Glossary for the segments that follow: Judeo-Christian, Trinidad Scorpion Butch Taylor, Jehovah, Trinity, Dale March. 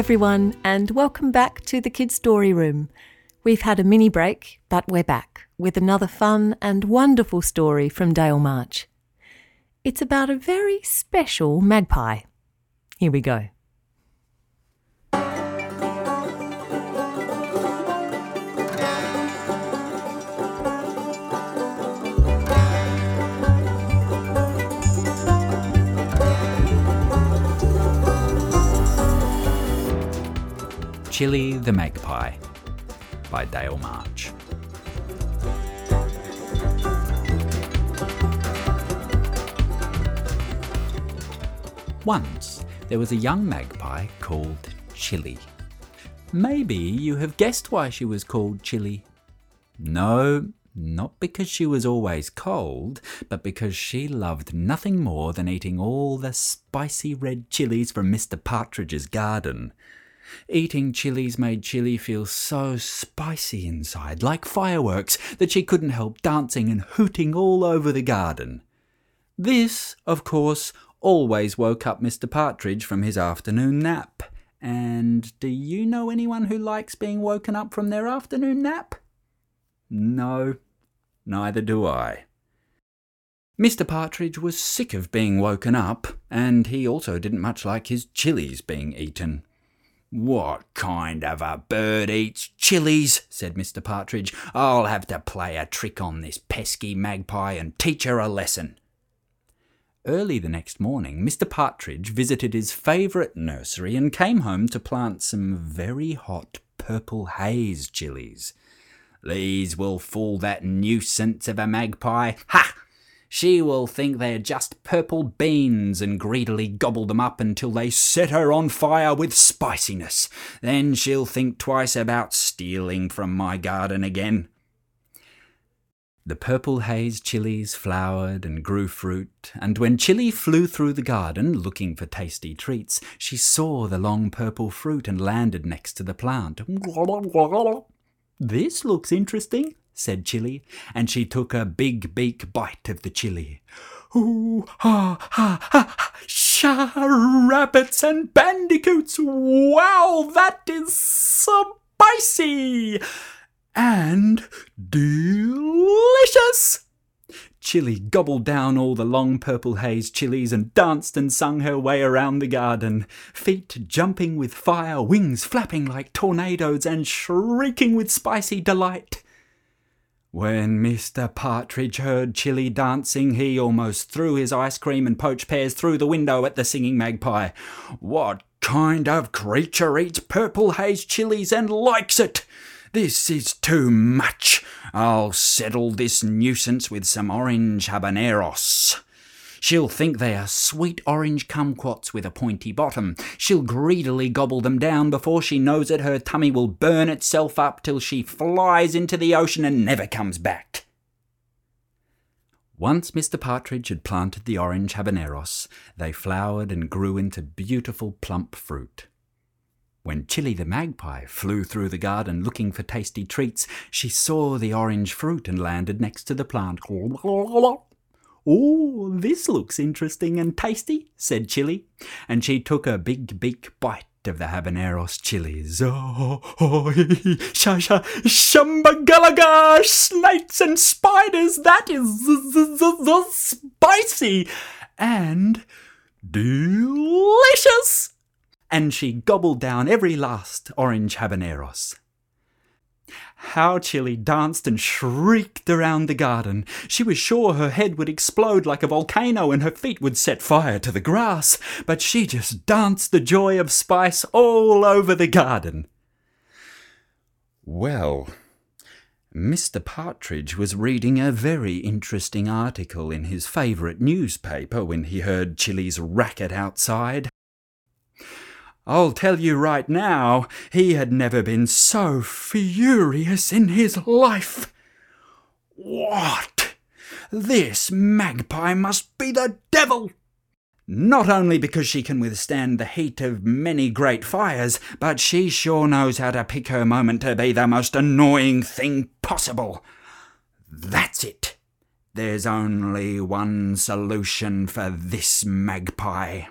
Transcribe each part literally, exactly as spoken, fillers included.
everyone, and welcome back to the Kids' Story Room. We've had a mini break, but we're back with another fun and wonderful story from Dale March. It's about a very special magpie. Here we go. Chilly the Magpie by Dale March. Once there was a young magpie called Chilly. Maybe you have guessed why she was called Chilly. No, not because she was always cold, but because she loved nothing more than eating all the spicy red chilies from Mister Partridge's garden. Eating chilies made Chilly feel so spicy inside, like fireworks, that she couldn't help dancing and hooting all over the garden. This, of course, always woke up Mister Partridge from his afternoon nap. And do you know anyone who likes being woken up from their afternoon nap? No, neither do I. Mister Partridge was sick of being woken up, and he also didn't much like his chilies being eaten. "What kind of a bird eats chilies?" said Mister Partridge. "I'll have to play a trick on this pesky magpie and teach her a lesson." Early the next morning, Mister Partridge visited his favourite nursery and came home to plant some very hot purple haze chilies. "These will fool that nuisance of a magpie. Ha! She will think they're just purple beans and greedily gobble them up until they set her on fire with spiciness. Then she'll think twice about stealing from my garden again." The purple haze chilies flowered and grew fruit, and when Chilly flew through the garden looking for tasty treats, she saw the long purple fruit and landed next to the plant. "This looks interesting," said Chilly, and she took a big beak bite of the chili. "Ooh, ha, ha, ha, sha, rabbits and bandicoots! Wow, that is spicy and delicious!" Chilly gobbled down all the long purple haze chilies and danced and sung her way around the garden, feet jumping with fire, wings flapping like tornadoes and shrieking with spicy delight. When Mister Partridge heard Chilly dancing, he almost threw his ice cream and poached pears through the window at the singing magpie. "What kind of creature eats purple haze chilies and likes it? This is too much. I'll settle this nuisance with some orange habaneros. She'll think they are sweet orange kumquats with a pointy bottom. She'll greedily gobble them down before she knows it. Her tummy will burn itself up till she flies into the ocean and never comes back." Once Mister Partridge had planted the orange habaneros, they flowered and grew into beautiful plump fruit. When Chilly the magpie flew through the garden looking for tasty treats, she saw the orange fruit and landed next to the plant. "Oh, this looks interesting and tasty," said Chilly, and she took a big beak bite of the habaneros chilies. "Oh, oh, sha, sha, shumbagalaga, snakes and spiders, that is z- z- z- z- spicy and delicious!" And she gobbled down every last orange habaneros. How Chilly danced and shrieked around the garden. She was sure her head would explode like a volcano and her feet would set fire to the grass, but she just danced the joy of spice all over the garden. Well, Mister Partridge was reading a very interesting article in his favourite newspaper when he heard Chilly's racket outside. I'll tell you right now, he had never been so furious in his life. "What? This magpie must be the devil! Not only because she can withstand the heat of many great fires, but she sure knows how to pick her moment to be the most annoying thing possible. That's it. There's only one solution for this magpie.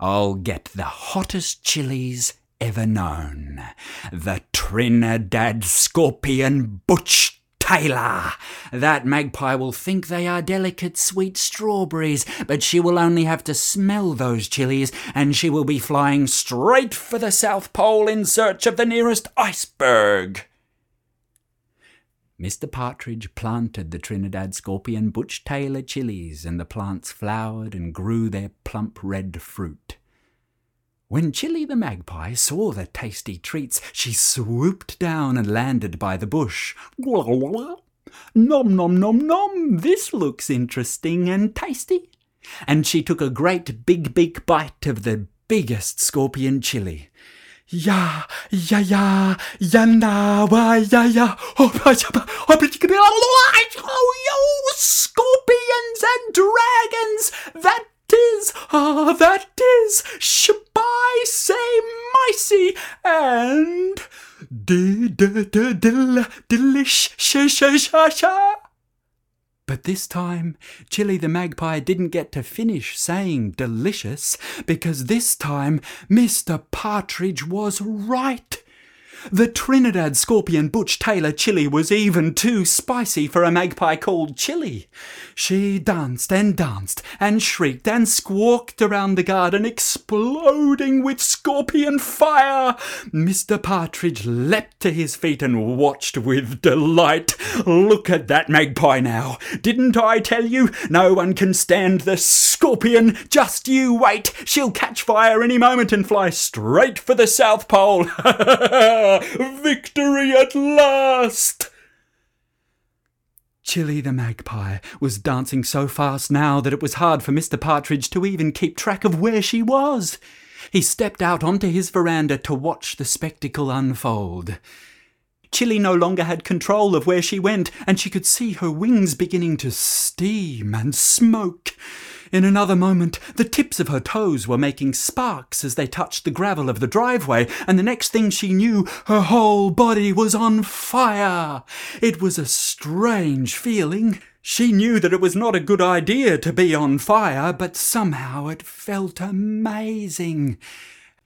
I'll get the hottest chilies ever known. The Trinidad Scorpion Butch Taylor. That magpie will think they are delicate sweet strawberries, but she will only have to smell those chilies, and she will be flying straight for the South Pole in search of the nearest iceberg. Mister Partridge planted the Trinidad Scorpion Butch Taylor chilies, and the plants flowered and grew their plump red fruit. When Chili the magpie saw the tasty treats, she swooped down and landed by the bush. Nom nom nom nom, this looks interesting and tasty. And she took a great big big bite of the biggest scorpion chili. Ya, ya, ya, yana, wa, ya, ya, oh, scorpions and dragons, that is, ah, that is, shabai, say, micey, and de de de de delish, sha sha sha sha. But this time, Chili the magpie didn't get to finish saying delicious, because this time, Mister Partridge was right. The Trinidad Scorpion Butch Taylor chili was even too spicy for a magpie called Chili. She danced and danced and shrieked and squawked around the garden, exploding with scorpion fire. Mister Partridge leapt to his feet and watched with delight. Look at that magpie now. Didn't I tell you? No one can stand the scorpion. Just you wait. She'll catch fire any moment and fly straight for the South Pole. Victory at last! Chili the magpie was dancing so fast now that it was hard for Mister Partridge to even keep track of where she was. He stepped out onto his veranda to watch the spectacle unfold. Chili no longer had control of where she went, and she could see her wings beginning to steam and smoke. In another moment, the tips of her toes were making sparks as they touched the gravel of the driveway, and the next thing she knew, her whole body was on fire. It was a strange feeling. She knew that it was not a good idea to be on fire, but somehow it felt amazing.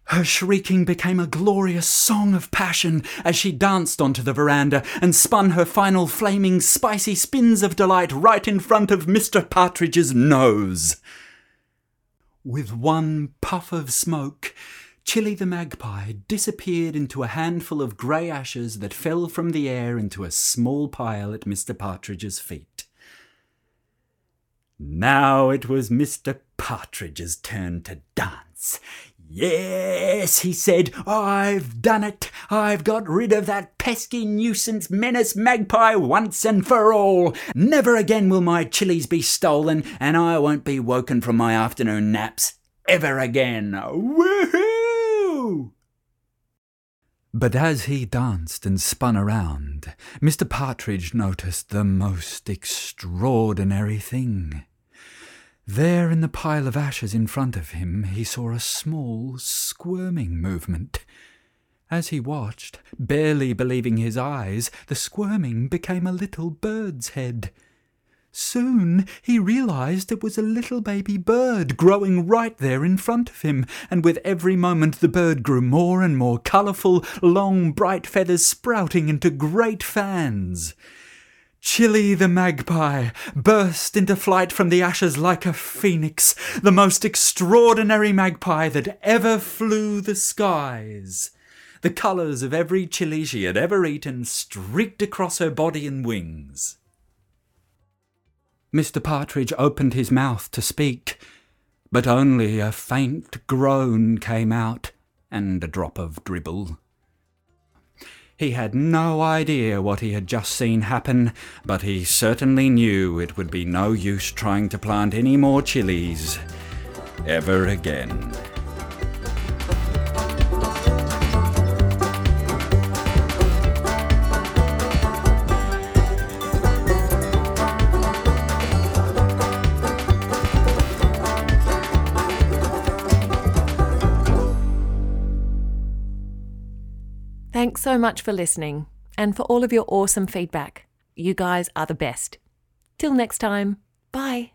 Her shrieking became a glorious song of passion as she danced onto the veranda and spun her final flaming spicy spins of delight right in front of Mister Partridge's nose. With one puff of smoke, Chili the magpie disappeared into a handful of grey ashes that fell from the air into a small pile at Mister Partridge's feet. Now it was Mister Partridge's turn to dance. Yes, he said, I've done it. I've got rid of that pesky nuisance menace magpie once and for all. Never again will my chilies be stolen, and I won't be woken from my afternoon naps ever again. Woohoo! But as he danced and spun around, Mister Partridge noticed the most extraordinary thing. There in the pile of ashes in front of him, he saw a small, squirming movement. As he watched, barely believing his eyes, the squirming became a little bird's head. Soon he realized it was a little baby bird growing right there in front of him, and with every moment the bird grew more and more colourful, long bright feathers sprouting into great fans. Chili the magpie burst into flight from the ashes like a phoenix, the most extraordinary magpie that ever flew the skies. The colours of every chili she had ever eaten streaked across her body and wings. Mister Partridge opened his mouth to speak, but only a faint groan came out and a drop of dribble. He had no idea what he had just seen happen, but he certainly knew it would be no use trying to plant any more chilies ever again. Thanks so much for listening and for all of your awesome feedback. You guys are the best. Till next time, bye.